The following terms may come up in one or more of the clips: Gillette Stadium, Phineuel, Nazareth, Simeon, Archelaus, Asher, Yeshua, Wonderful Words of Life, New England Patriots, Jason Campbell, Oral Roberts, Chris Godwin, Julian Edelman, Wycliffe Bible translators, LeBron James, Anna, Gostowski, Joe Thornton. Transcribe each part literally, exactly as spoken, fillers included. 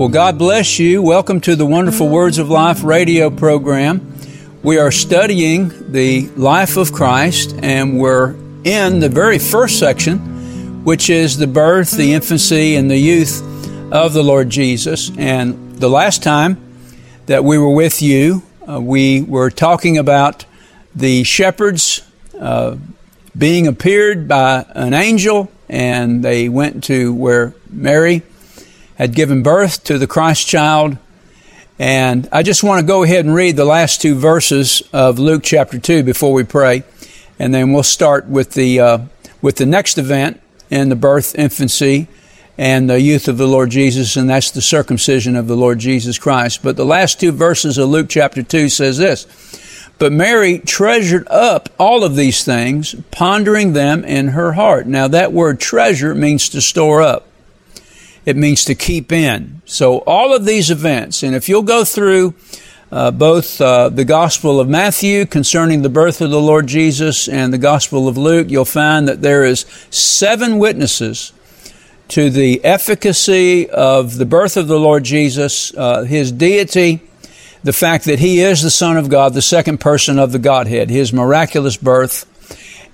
Well, God bless you. Welcome to the Wonderful Words of Life radio program. We are studying the life of Christ, and we're in the very first section, which is the birth, the infancy, and the youth of the Lord Jesus. And the last time that we were with you, uh, we were talking about the shepherds uh, being appeared by an angel, and they went to where Mary had given birth to the Christ child. And I just want to go ahead and read the last two verses of Luke chapter two before we pray, and then we'll start with the uh, with the next event in the birth, infancy, and the youth of the Lord Jesus, and that's the circumcision of the Lord Jesus Christ. But the last two verses of Luke chapter two says this: "But Mary treasured up all of these things, pondering them in her heart." Now that word treasure means to store up. It means to keep in. So all of these events, and if you'll go through uh, both uh, the Gospel of Matthew concerning the birth of the Lord Jesus and the Gospel of Luke, you'll find that there is seven witnesses to the efficacy of the birth of the Lord Jesus, uh, his deity, the fact that he is the Son of God, the second person of the Godhead, his miraculous birth.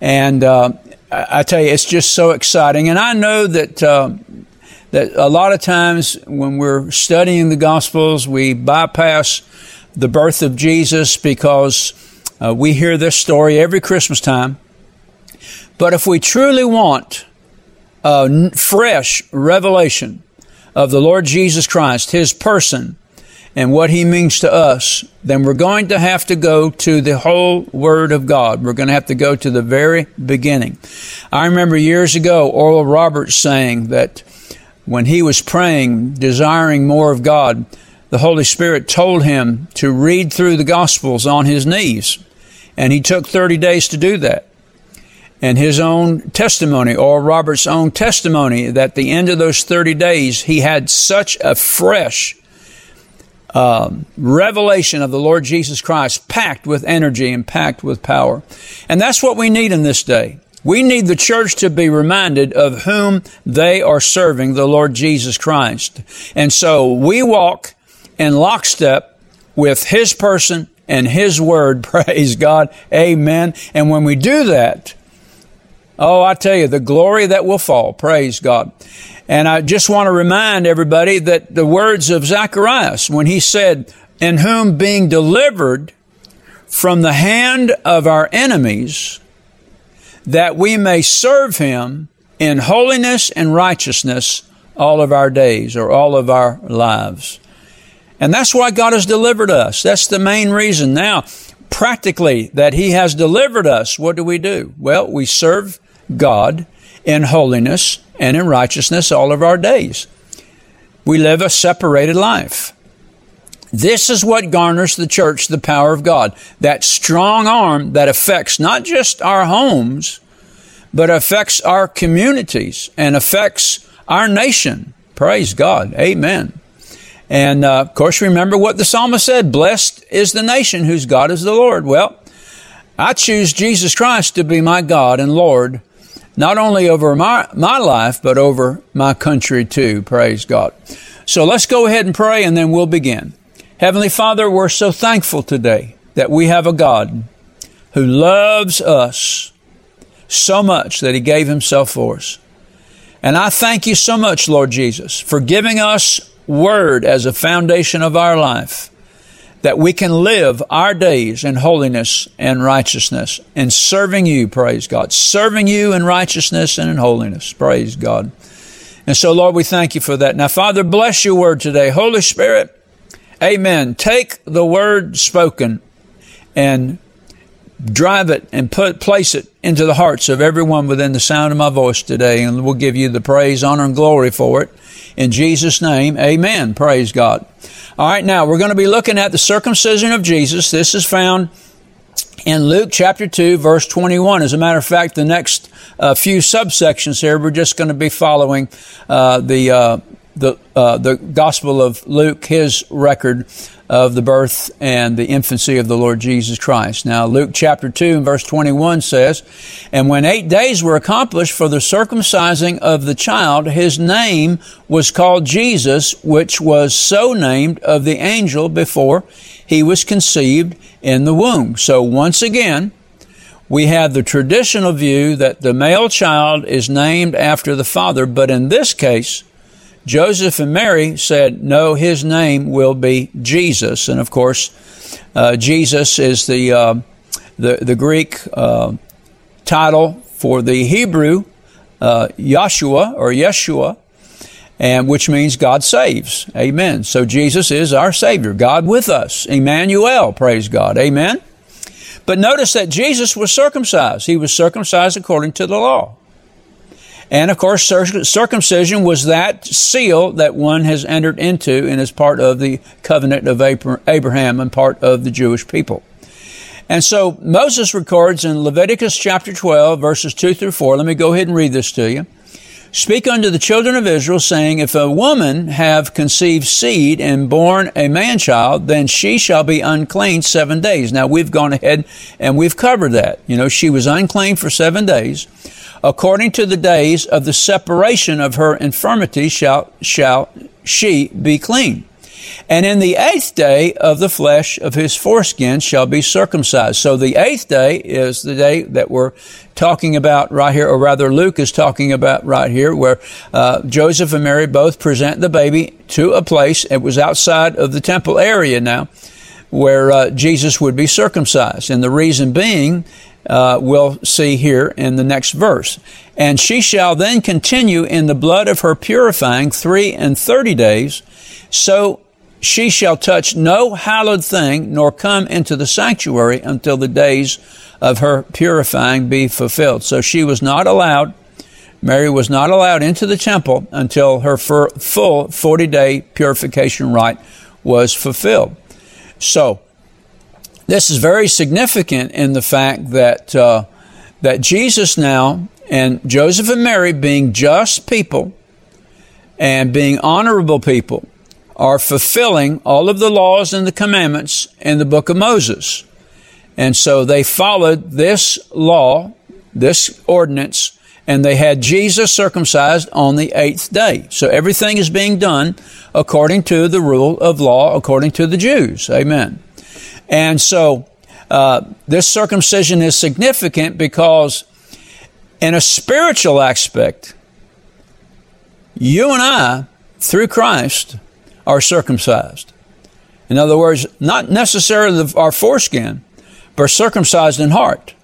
And uh, I tell you, it's just so exciting. And I know that... Uh, That a lot of times when we're studying the Gospels, we bypass the birth of Jesus because uh, we hear this story every Christmas time. But if we truly want a fresh revelation of the Lord Jesus Christ, his person, and what he means to us, then we're going to have to go to the whole Word of God. We're going to have to go to the very beginning. I remember years ago, Oral Roberts saying that when he was praying, desiring more of God, the Holy Spirit told him to read through the Gospels on his knees. And he took thirty days to do that. And his own testimony, or Robert's own testimony, that at the end of those thirty days, he had such a fresh um, revelation of the Lord Jesus Christ, packed with energy and packed with power. And that's what we need in this day. We need the church to be reminded of whom they are serving, the Lord Jesus Christ. And so we walk in lockstep with his person and his word. Praise God. Amen. And when we do that, oh, I tell you, the glory that will fall. Praise God. And I just want to remind everybody that the words of Zacharias, when he said, "In whom being delivered from the hand of our enemies, that we may serve him in holiness and righteousness all of our days," or all of our lives. And that's why God has delivered us. That's the main reason. Now, practically, that he has delivered us, what do we do? Well, we serve God in holiness and in righteousness all of our days. We live a separated life. This is what garners the church the power of God, that strong arm that affects not just our homes, but affects our communities and affects our nation. Praise God. Amen. And, uh, of course, remember what the psalmist said, "Blessed is the nation whose God is the Lord." Well, I choose Jesus Christ to be my God and Lord, not only over my, my life, but over my country too. Praise God. So let's go ahead and pray, and then we'll begin. Heavenly Father, we're so thankful today that we have a God who loves us so much that he gave himself for us. And I thank you so much, Lord Jesus, for giving us word as a foundation of our life, that we can live our days in holiness and righteousness and serving you, praise God, serving you in righteousness and in holiness, praise God. And so, Lord, we thank you for that. Now, Father, bless your word today. Holy Spirit, amen. Take the word spoken and drive it and put place it into the hearts of everyone within the sound of my voice today. And we'll give you the praise, honor, and glory for it. In Jesus' name, amen. Praise God. All right, now we're going to be looking at the circumcision of Jesus. This is found in Luke chapter two, verse twenty-one. As a matter of fact, the next uh, few subsections here, we're just going to be following uh, the uh the uh, the Gospel of Luke, his record of the birth and the infancy of the Lord Jesus Christ. Now, Luke chapter two and verse twenty-one says, "And when eight days were accomplished for the circumcising of the child, his name was called Jesus, which was so named of the angel before he was conceived in the womb." So once again, we have the traditional view that the male child is named after the father, but in this case, Joseph and Mary said, no, his name will be Jesus. And of course, uh, Jesus is the, uh, the, the Greek uh, title for the Hebrew uh, Yahshua or Yeshua, and which means God saves. Amen. So Jesus is our Savior, God with us, Emmanuel, praise God. Amen. But notice that Jesus was circumcised. He was circumcised according to the law. And of course, circumcision was that seal that one has entered into and is part of the covenant of Abraham and part of the Jewish people. And so Moses records in Leviticus chapter twelve, verses two through four. Let me go ahead and read this to you. "Speak unto the children of Israel, saying, if a woman have conceived seed and born a man child, then she shall be unclean seven days. Now, we've gone ahead and we've covered that. You know, she was unclean for seven days. According to the days of the separation of her infirmity shall, shall she be clean. And in the eighth day of the flesh of his foreskin shall be circumcised." So the eighth day is the day that we're talking about right here, or rather Luke is talking about right here, where uh, Joseph and Mary both present the baby to a place. It was outside of the temple area now where uh, Jesus would be circumcised. And the reason being, Uh, we'll see here in the next verse. "And she shall then continue in the blood of her purifying three and thirty days. So she shall touch no hallowed thing, nor come into the sanctuary until the days of her purifying be fulfilled." So she was not allowed, Mary was not allowed into the temple until her full forty-day purification rite was fulfilled. So this is very significant in the fact that uh, that Jesus now, and Joseph and Mary, being just people and being honorable people, are fulfilling all of the laws and the commandments in the book of Moses. And so they followed this law, this ordinance, and they had Jesus circumcised on the eighth day. So everything is being done according to the rule of law, according to the Jews. Amen. And so uh, this circumcision is significant because in a spiritual aspect, you and I, through Christ, are circumcised. In other words, not necessarily our foreskin, but circumcised in heart.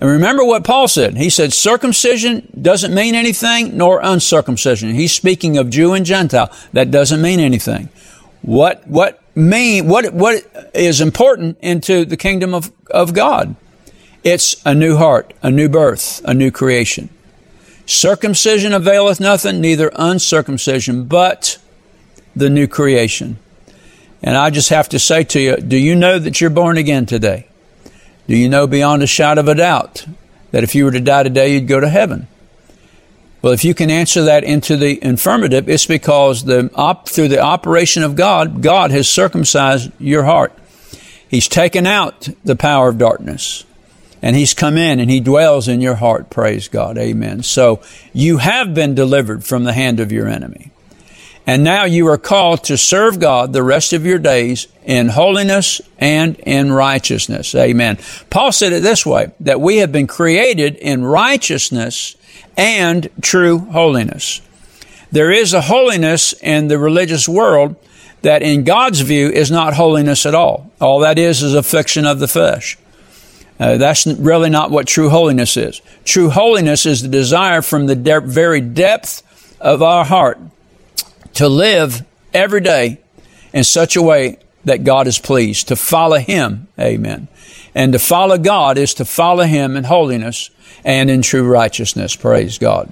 And remember what Paul said. He said circumcision doesn't mean anything, nor uncircumcision. He's speaking of Jew and Gentile. That doesn't mean anything. What what mean what what is important into the kingdom of, of God? It's a new heart, a new birth, a new creation. Circumcision availeth nothing, neither uncircumcision, but the new creation. And I just have to say to you, do you know that you're born again today? Do you know beyond a shadow of a doubt that if you were to die today, you'd go to heaven? Well, if you can answer that into the affirmative, it's because the op, through the operation of God, God has circumcised your heart. He's taken out the power of darkness, and He's come in and He dwells in your heart. Praise God. Amen. So you have been delivered from the hand of your enemy. And now you are called to serve God the rest of your days in holiness and in righteousness. Amen. Paul said it this way, that we have been created in righteousness and true holiness. There is a holiness in the religious world that in God's view is not holiness at all. All that is is affliction of the flesh. Uh, that's really not what true holiness is. True holiness is the desire from the de- very depth of our heart to live every day in such a way that God is pleased, to follow Him. Amen. And to follow God is to follow Him in holiness and in true righteousness. Praise God.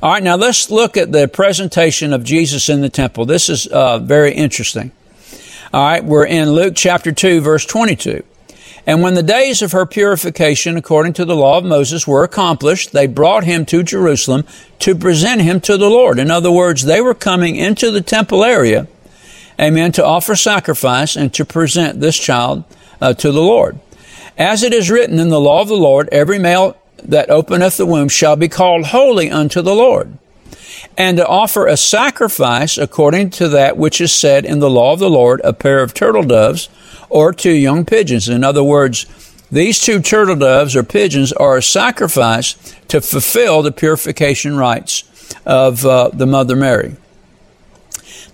All right, now let's look at the presentation of Jesus in the temple. This is uh, very interesting. All right, we're in Luke chapter two, verse twenty-two. And when the days of her purification, according to the law of Moses, were accomplished, they brought him to Jerusalem to present him to the Lord. In other words, they were coming into the temple area, amen, to offer sacrifice and to present this child uh, to the Lord. As it is written in the law of the Lord, every male that openeth the womb shall be called holy unto the Lord, and to offer a sacrifice according to that which is said in the law of the Lord, a pair of turtle doves or two young pigeons. In other words, these two turtle doves or pigeons are a sacrifice to fulfill the purification rites of uh, the Mother Mary.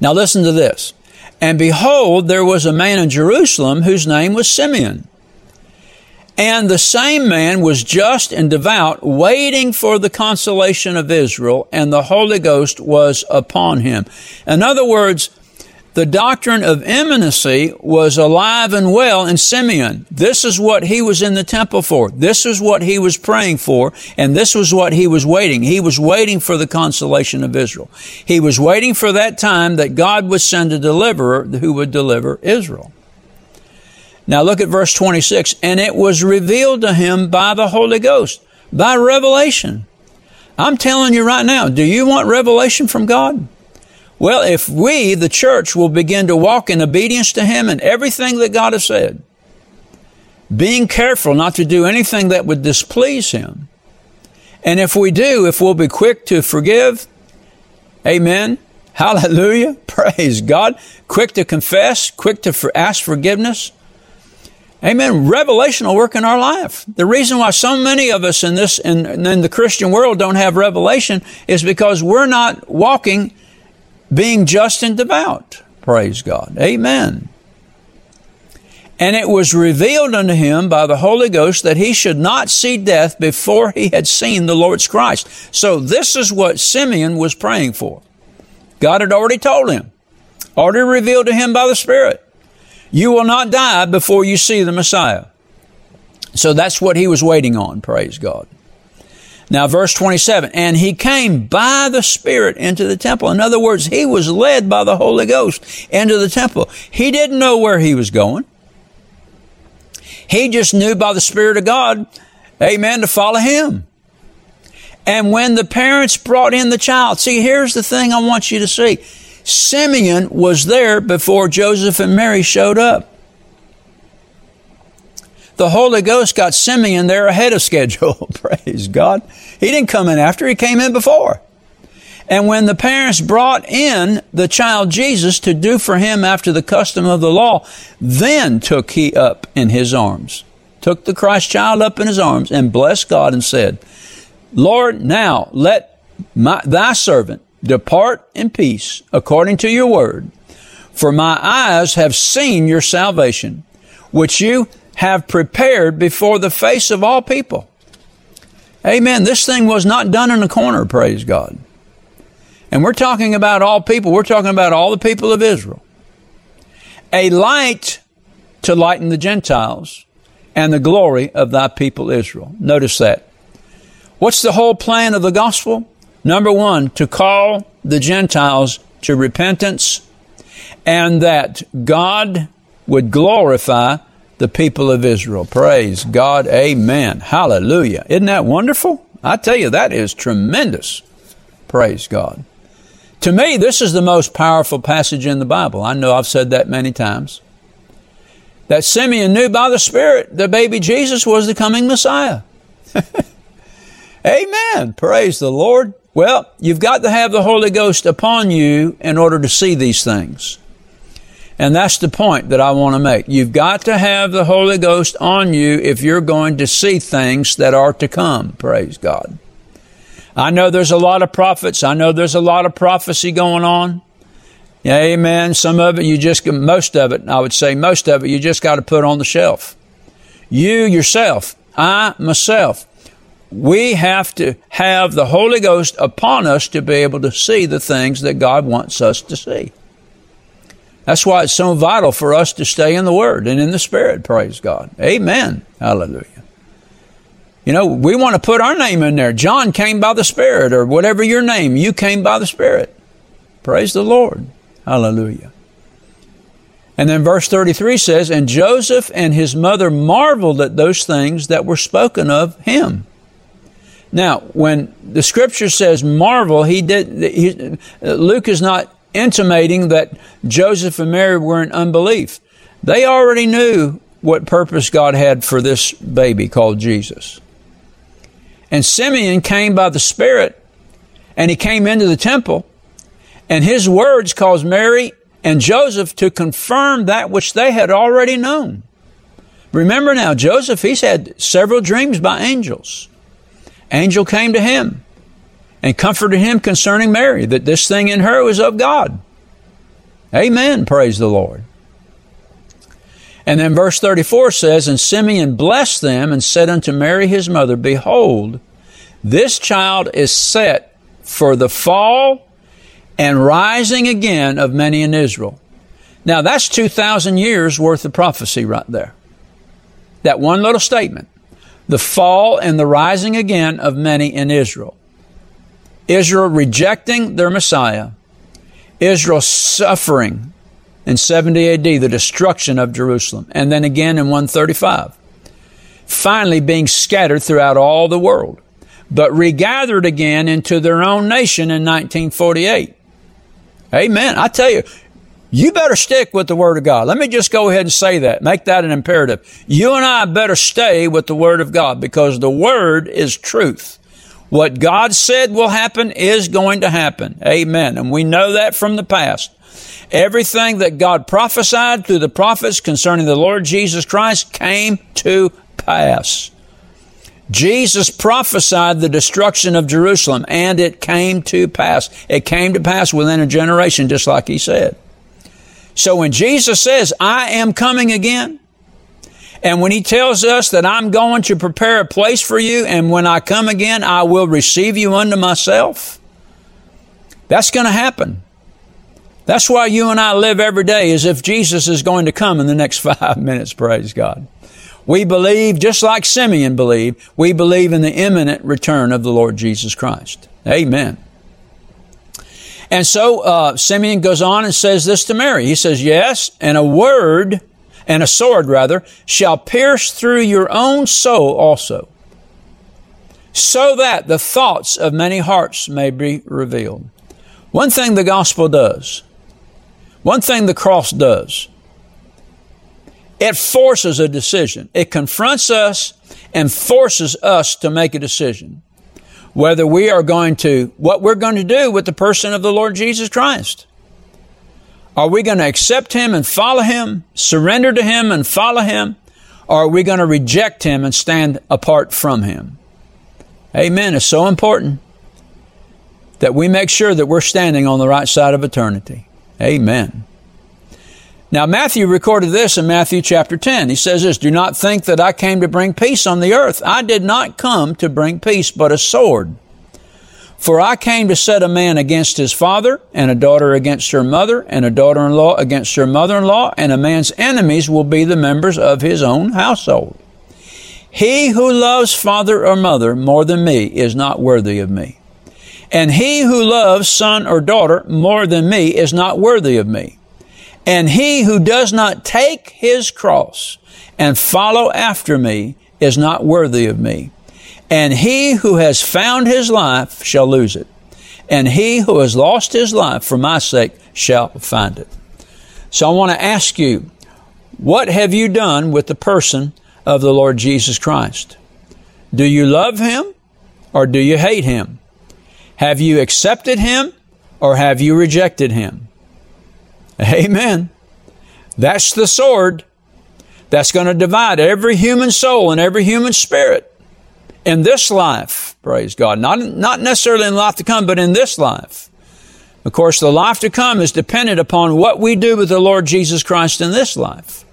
Now listen to this. And behold, there was a man in Jerusalem whose name was Simeon. And the same man was just and devout, waiting for the consolation of Israel, and the Holy Ghost was upon him. In other words, the doctrine of imminency was alive and well in Simeon. This is what he was in the temple for. This is what he was praying for, and this was what he was waiting. He was waiting for the consolation of Israel. He was waiting for that time that God would send a deliverer who would deliver Israel. Now look at verse twenty-six. And it was revealed to him by the Holy Ghost, by revelation. I'm telling you right now, do you want revelation from God? Well, if we, the church, will begin to walk in obedience to him and everything that God has said, being careful not to do anything that would displease him. And if we do, if we'll be quick to forgive, amen, hallelujah, praise God, quick to confess, quick to ask forgiveness, amen. Revelation will work in our life. The reason why so many of us in this, in, in the Christian world don't have revelation is because we're not walking, being just and devout. Praise God. Amen. And it was revealed unto him by the Holy Ghost that he should not see death before he had seen the Lord's Christ. So this is what Simeon was praying for. God had already told him, already revealed to him by the Spirit. You will not die before you see the Messiah. So that's what he was waiting on. Praise God. Now, verse twenty-seven, and he came by the Spirit into the temple. In other words, he was led by the Holy Ghost into the temple. He didn't know where he was going. He just knew by the Spirit of God, amen, to follow him. And when the parents brought in the child, see, here's the thing I want you to see. Simeon was there before Joseph and Mary showed up. The Holy Ghost got Simeon there ahead of schedule. Praise God. He didn't come in after. He came in before. And when the parents brought in the child Jesus to do for him after the custom of the law, then took he up in his arms, took the Christ child up in his arms and blessed God and said, Lord, now let my, thy servant depart in peace according to your word, for my eyes have seen your salvation, which you have prepared before the face of all people. Amen. This thing was not done in a corner, praise God. And we're talking about all people. We're talking about all the people of Israel. A light to lighten the Gentiles and the glory of thy people Israel. Notice that. What's the whole plan of the gospel? Number one, to call the Gentiles to repentance and that God would glorify the people of Israel. Praise God. Amen. Hallelujah. Isn't that wonderful? I tell you, that is tremendous. Praise God. To me, this is the most powerful passage in the Bible. I know I've said that many times. That Simeon knew by the Spirit that baby Jesus was the coming Messiah. Amen. Praise the Lord. Well, you've got to have the Holy Ghost upon you in order to see these things. And that's the point that I want to make. You've got to have the Holy Ghost on you if you're going to see things that are to come. Praise God. I know there's a lot of prophets. I know there's a lot of prophecy going on. Amen. Some of it, you just, most of it, I would say most of it, you just got to put on the shelf. You yourself, I myself. We have to have the Holy Ghost upon us to be able to see the things that God wants us to see. That's why it's so vital for us to stay in the Word and in the Spirit. Praise God. Amen. Hallelujah. You know, we want to put our name in there. John came by the Spirit, or whatever your name, you came by the Spirit. Praise the Lord. Hallelujah. And then verse thirty-three says, and Joseph and his mother marveled at those things that were spoken of him. Now, when the scripture says marvel, he did. He, Luke is not intimating that Joseph and Mary were in unbelief. They already knew what purpose God had for this baby called Jesus. And Simeon came by the Spirit, and he came into the temple, and his words caused Mary and Joseph to confirm that which they had already known. Remember now, Joseph, he's had several dreams by angels. Angel came to him and comforted him concerning Mary, that this thing in her was of God. Amen. Praise the Lord. And then verse thirty-four says, and Simeon blessed them and said unto Mary his mother, behold, this child is set for the fall and rising again of many in Israel. Now that's two thousand years worth of prophecy right there. That one little statement. The fall and the rising again of many in Israel. Israel rejecting their Messiah. Israel suffering in seventy A D, the destruction of Jerusalem. And then again in one thirty-five. Finally being scattered throughout all the world, but regathered again into their own nation in nineteen forty-eight. Amen. I tell you, you better stick with the Word of God. Let me just go ahead and say that. Make that an imperative. You and I better stay with the Word of God, because the Word is truth. What God said will happen is going to happen. Amen. And we know that from the past. Everything that God prophesied through the prophets concerning the Lord Jesus Christ came to pass. Jesus prophesied the destruction of Jerusalem, and it came to pass. It came to pass within a generation, just like he said. So when Jesus says, I am coming again, and when he tells us that I'm going to prepare a place for you, and when I come again, I will receive you unto myself, that's going to happen. That's why you and I live every day as if Jesus is going to come in the next five minutes, praise God. We believe, just like Simeon believed, we believe in the imminent return of the Lord Jesus Christ. Amen. And so uh, Simeon goes on and says this to Mary. He says, yes, and a word, and a sword rather, shall pierce through your own soul also, so that the thoughts of many hearts may be revealed. One thing the gospel does, one thing the cross does, it forces a decision. It confronts us and forces us to make a decision whether we are going to, what we're going to do with the person of the Lord Jesus Christ. Are we going to accept him and follow him, surrender to him and follow him? Or are we going to reject him and stand apart from him? Amen. It's so important that we make sure that we're standing on the right side of eternity. Amen. Now, Matthew recorded this in Matthew chapter ten. He says this, do not think that I came to bring peace on the earth. I did not come to bring peace, but a sword. For I came to set a man against his father, and a daughter against her mother, and a daughter-in-law against her mother-in-law, and a man's enemies will be the members of his own household. He who loves father or mother more than me is not worthy of me. And he who loves son or daughter more than me is not worthy of me. And he who does not take his cross and follow after me is not worthy of me. And he who has found his life shall lose it. And he who has lost his life for my sake shall find it. So I want to ask you, what have you done with the person of the Lord Jesus Christ? Do you love him or do you hate him? Have you accepted him or have you rejected him? Amen. That's the sword that's going to divide every human soul and every human spirit in this life. Praise God. Not, not necessarily in life to come, but in this life. Of course, the life to come is dependent upon what we do with the Lord Jesus Christ in this life.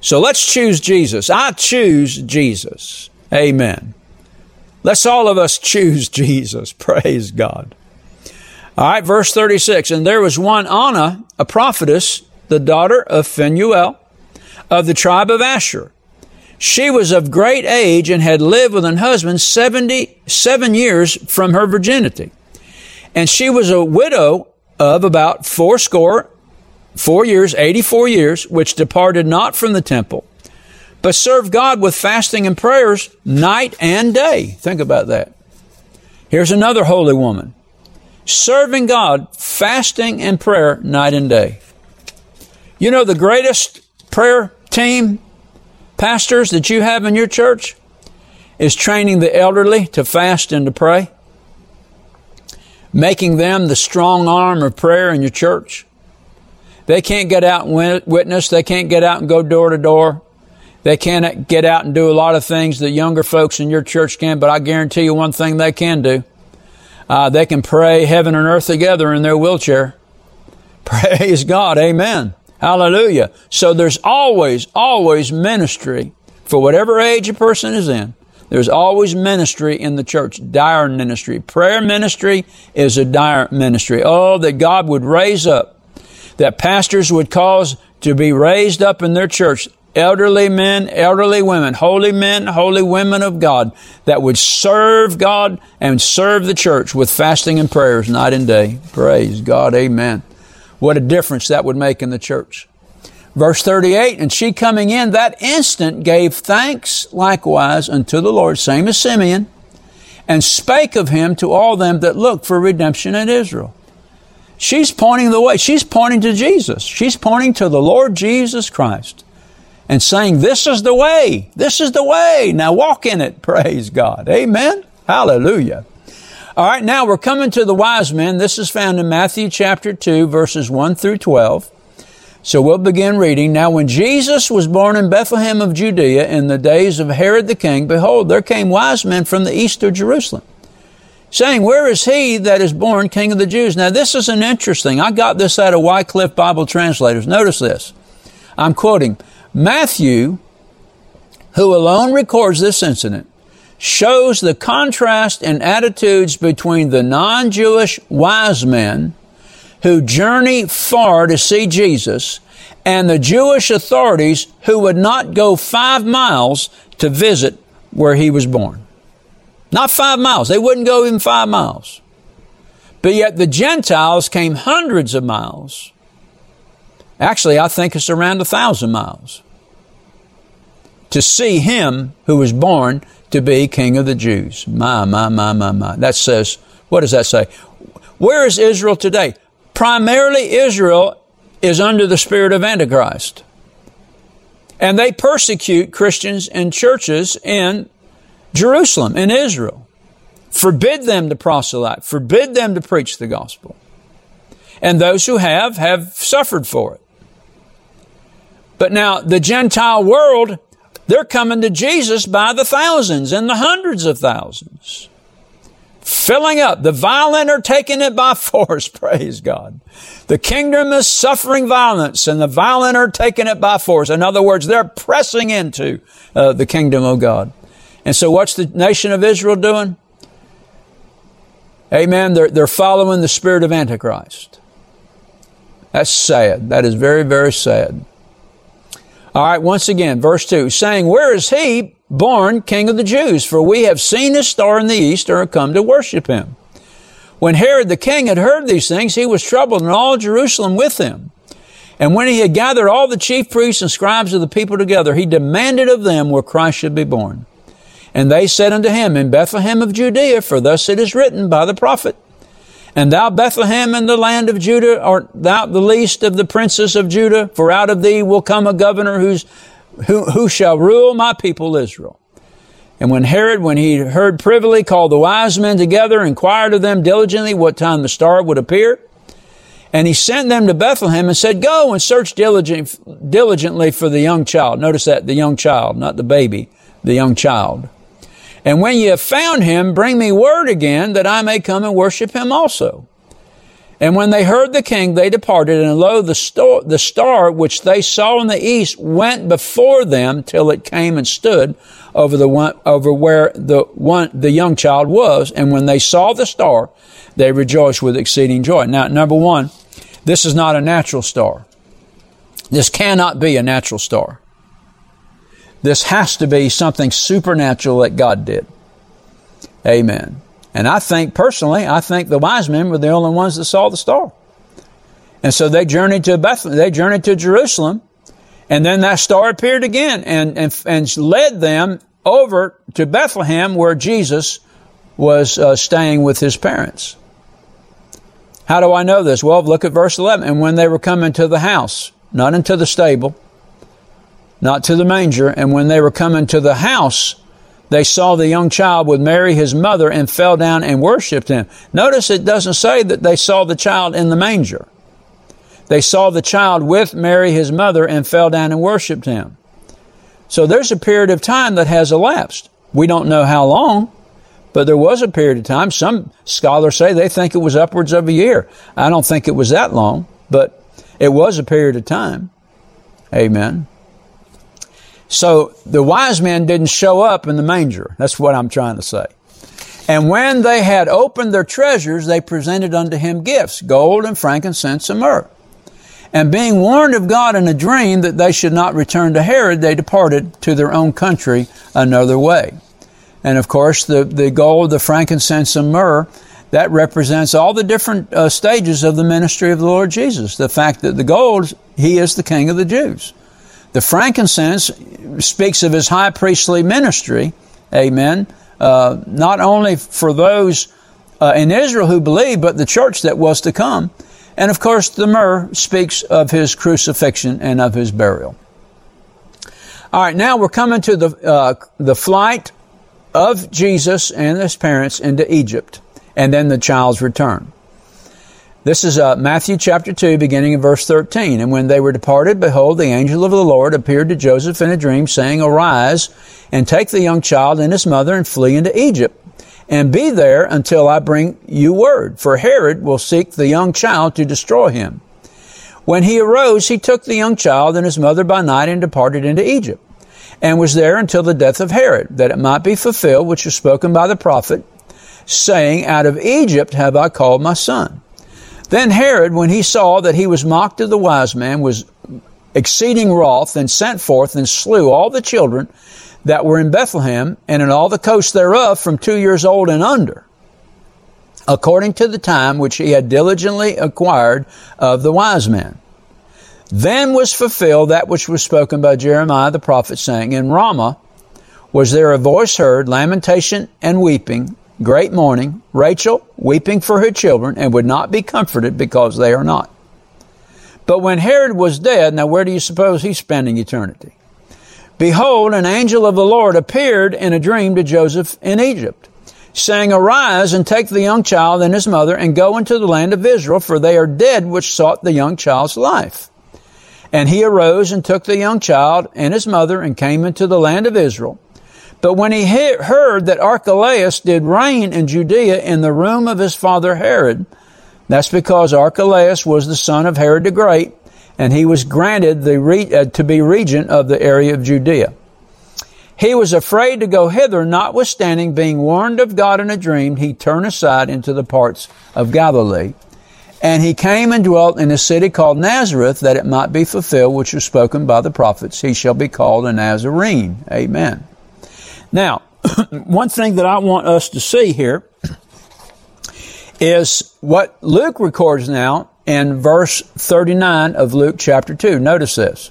So let's choose Jesus. I choose Jesus. Amen. Let's all of us choose Jesus. Praise God. All right, verse thirty-six. And there was one Anna, a prophetess, the daughter of Phineuel, of the tribe of Asher. She was of great age and had lived with an husband seventy-seven years from her virginity. And she was a widow of about fourscore four years, eighty-four years, which departed not from the temple, but served God with fasting and prayers night and day. Think about that. Here's another holy woman, serving God, fasting and prayer night and day. You know, the greatest prayer team, pastors, that you have in your church is training the elderly to fast and to pray, making them the strong arm of prayer in your church. They can't get out and witness. They can't get out and go door to door. They can't get out and do a lot of things that younger folks in your church can, but I guarantee you one thing they can do. Uh, they can pray heaven and earth together in their wheelchair. Praise God. Amen. Hallelujah. So there's always, always ministry for whatever age a person is in. There's always ministry in the church, dire ministry. Prayer ministry is a dire ministry. Oh, that God would raise up, that pastors would cause to be raised up in their church, elderly men, elderly women, holy men, holy women of God that would serve God and serve the church with fasting and prayers night and day. Praise God. Amen. What a difference that would make in the church. Verse thirty-eight, and she coming in that instant gave thanks likewise unto the Lord, same as Simeon, and spake of him to all them that looked for redemption in Israel. She's pointing the way. She's pointing to Jesus. She's pointing to the Lord Jesus Christ and saying, this is the way. This is the way. Now walk in it. Praise God. Amen. Hallelujah. All right. Now we're coming to the wise men. This is found in Matthew chapter two, verses one through twelve. So we'll begin reading. Now, when Jesus was born in Bethlehem of Judea in the days of Herod the king, behold, there came wise men from the east of Jerusalem, saying, where is he that is born King of the Jews? Now, this is an interesting. I got this out of Wycliffe Bible translators. Notice this. I'm quoting Matthew, who alone records this incident, shows the contrast in attitudes between the non-Jewish wise men who journey far to see Jesus, and the Jewish authorities who would not go five miles to visit where he was born. Not five miles. They wouldn't go even five miles. But yet the Gentiles came hundreds of miles. Actually, I think it's around a thousand miles to see him who was born to be King of the Jews. My, my, my, my, my. That says, what does that say? Where is Israel today? Primarily, Israel is under the spirit of Antichrist, and they persecute Christians and churches in Jerusalem, in Israel, forbid them to proselyte, forbid them to preach the gospel. And those who have, have suffered for it. But now the Gentile world, they're coming to Jesus by the thousands and the hundreds of thousands. Filling up. The violent are taking it by force. Praise God. The kingdom is suffering violence, and the violent are taking it by force. In other words, they're pressing into uh, the kingdom of God. And so what's the nation of Israel doing? Amen. They're, they're following the spirit of Antichrist. That's sad. That is very, very sad. All right. Once again, verse two, saying, where is he born King of the Jews? For we have seen his star in the east and are come to worship him. When Herod the king had heard these things, he was troubled, and all Jerusalem with him. And when he had gathered all the chief priests and scribes of the people together, he demanded of them where Christ should be born. And they said unto him, in Bethlehem of Judea, for thus it is written by the prophet, and thou Bethlehem in the land of Judah art thou the least of the princes of Judah, for out of thee will come a governor who's Who, who shall rule my people Israel. And when Herod, when he heard privily, called the wise men together, inquired of them diligently what time the star would appear. And he sent them to Bethlehem and said, go and search diligent, diligently for the young child. Notice that, the young child, not the baby, the young child. And when ye have found him, bring me word again, that I may come and worship him also. And when they heard the king, they departed, and lo, the star, the star which they saw in the east went before them till it came and stood over the one, over where the one, the young child was. And when they saw the star, they rejoiced with exceeding joy. Now, number one, this is not a natural star. This cannot be a natural star. This has to be something supernatural that God did. Amen. And I think personally, I think the wise men were the only ones that saw the star. And so they journeyed to Bethlehem, they journeyed to Jerusalem, and then that star appeared again and, and, and led them over to Bethlehem where Jesus was uh, staying with his parents. How do I know this? Well, look at verse eleven. And when they were coming to the house, not into the stable, not to the manger, and when they were coming to the house, they saw the young child with Mary, his mother, and fell down and worshiped him. Notice it doesn't say that they saw the child in the manger. They saw the child with Mary, his mother, and fell down and worshiped him. So there's a period of time that has elapsed. We don't know how long, but there was a period of time. Some scholars say they think it was upwards of a year. I don't think it was that long, but it was a period of time. Amen. So the wise men didn't show up in the manger. That's what I'm trying to say. And when they had opened their treasures, they presented unto him gifts, gold and frankincense and myrrh. And being warned of God in a dream that they should not return to Herod, they departed to their own country another way. And of course, the, the gold, the frankincense and myrrh, that represents all the different uh, stages of the ministry of the Lord Jesus. The fact that the gold, he is the King of the Jews. The frankincense speaks of his high priestly ministry, amen, uh, not only for those uh, in Israel who believe, but the church that was to come. And of course, the myrrh speaks of his crucifixion and of his burial. All right, now we're coming to the uh, the flight of Jesus and his parents into Egypt, and then the child's return. This is uh, Matthew chapter two, beginning in verse thirteen. And when they were departed, behold, the angel of the Lord appeared to Joseph in a dream, saying, Arise, and take the young child and his mother, and flee into Egypt, and be there until I bring you word. For Herod will seek the young child to destroy him. When he arose, he took the young child and his mother by night and departed into Egypt, and was there until the death of Herod, that it might be fulfilled, which was spoken by the prophet, saying, Out of Egypt have I called my son. Then Herod, when he saw that he was mocked of the wise man, was exceeding wroth, and sent forth and slew all the children that were in Bethlehem and in all the coasts thereof from two years old and under, according to the time which he had diligently acquired of the wise man. Then was fulfilled that which was spoken by Jeremiah the prophet, saying, In Ramah was there a voice heard, lamentation and weeping, great mourning, Rachel weeping for her children, and would not be comforted because they are not. But when Herod was dead, now where do you suppose he's spending eternity? Behold, an angel of the Lord appeared in a dream to Joseph in Egypt, saying, Arise and take the young child and his mother and go into the land of Israel, for they are dead which sought the young child's life. And he arose and took the young child and his mother and came into the land of Israel. But when he heard that Archelaus did reign in Judea in the room of his father Herod, that's because Archelaus was the son of Herod the Great, and he was granted the re- uh, to be regent of the area of Judea. He was afraid to go hither, notwithstanding being warned of God in a dream, he turned aside into the parts of Galilee. And he came and dwelt in a city called Nazareth, that it might be fulfilled, which was spoken by the prophets, He shall be called a Nazarene. Amen. Now, one thing that I want us to see here is what Luke records now in verse thirty-nine of Luke chapter two. Notice this.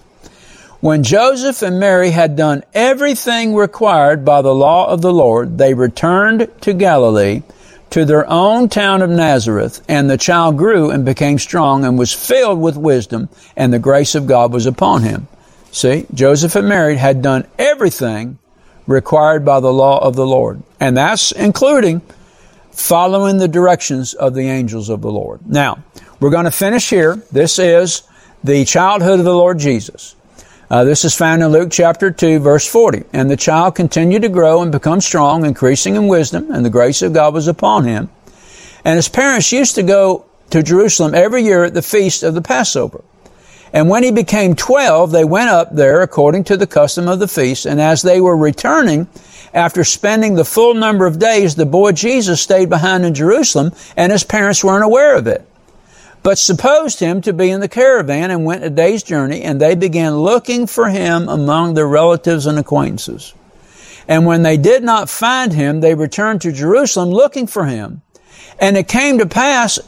When Joseph and Mary had done everything required by the law of the Lord, they returned to Galilee, to their own town of Nazareth, and the child grew and became strong and was filled with wisdom, and the grace of God was upon him. See, Joseph and Mary had done everything required by the law of the Lord. And that's including following the directions of the angels of the Lord. Now, we're going to finish here. This is the childhood of the Lord Jesus. Uh, this is found in Luke chapter two, verse forty. And the child continued to grow and become strong, increasing in wisdom, and the grace of God was upon him. And his parents used to go to Jerusalem every year at the feast of the Passover. And when he became twelve, they went up there according to the custom of the feast. And as they were returning, after spending the full number of days, the boy Jesus stayed behind in Jerusalem, and his parents weren't aware of it, but supposed him to be in the caravan, and went a day's journey. And they began looking for him among their relatives and acquaintances. And when they did not find him, they returned to Jerusalem looking for him. And it came to pass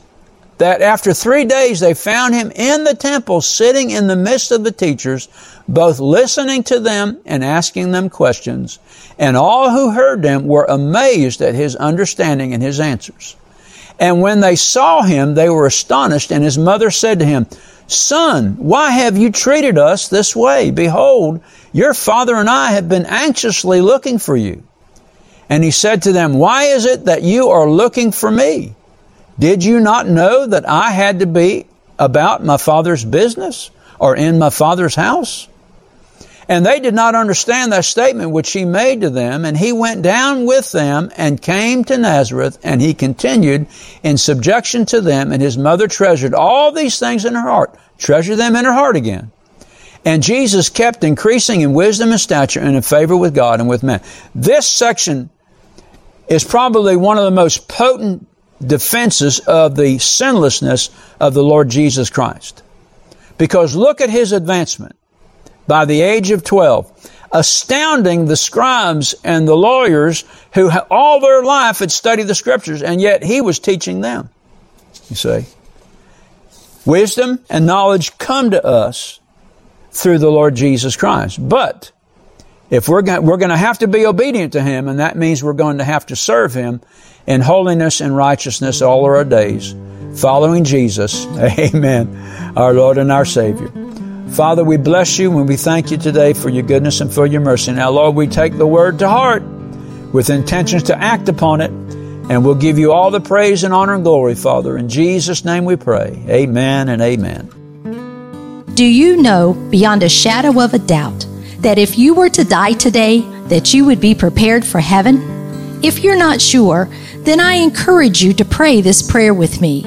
that after three days they found him in the temple, sitting in the midst of the teachers, both listening to them and asking them questions. And all who heard them were amazed at his understanding and his answers. And when they saw him, they were astonished. And his mother said to him, Son, why have you treated us this way? Behold, your father and I have been anxiously looking for you. And he said to them, Why is it that you are looking for me? Did you not know that I had to be about my father's business or in my father's house? And they did not understand that statement which he made to them. And he went down with them and came to Nazareth, and he continued in subjection to them. And his mother treasured all these things in her heart. Treasure them in her heart again. And Jesus kept increasing in wisdom and stature and in favor with God and with men. This section is probably one of the most potent defenses of the sinlessness of the Lord Jesus Christ. Because look at his advancement. By the age of twelve, astounding the scribes and the lawyers who all their life had studied the scriptures, and yet he was teaching them. You see, wisdom and knowledge come to us through the Lord Jesus Christ. But if we're going, we're going to have to be obedient to him, and that means we're going to have to serve him in holiness and righteousness all our days, following Jesus, amen, our Lord and our Savior. Father, we bless you and we thank you today for your goodness and for your mercy. Now, Lord, we take the word to heart with intentions to act upon it, and we'll give you all the praise and honor and glory, Father. In Jesus' name we pray. Amen and amen. Do you know beyond a shadow of a doubt that if you were to die today, that you would be prepared for heaven? If you're not sure, then I encourage you to pray this prayer with me.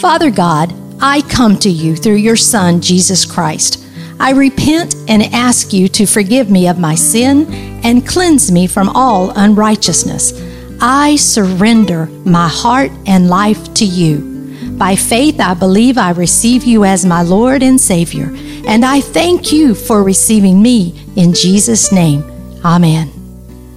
Father God, I come to you through your Son, Jesus Christ. I repent and ask you to forgive me of my sin and cleanse me from all unrighteousness. I surrender my heart and life to you. By faith, I believe I receive you as my Lord and Savior, and I thank you for receiving me in Jesus' name. Amen.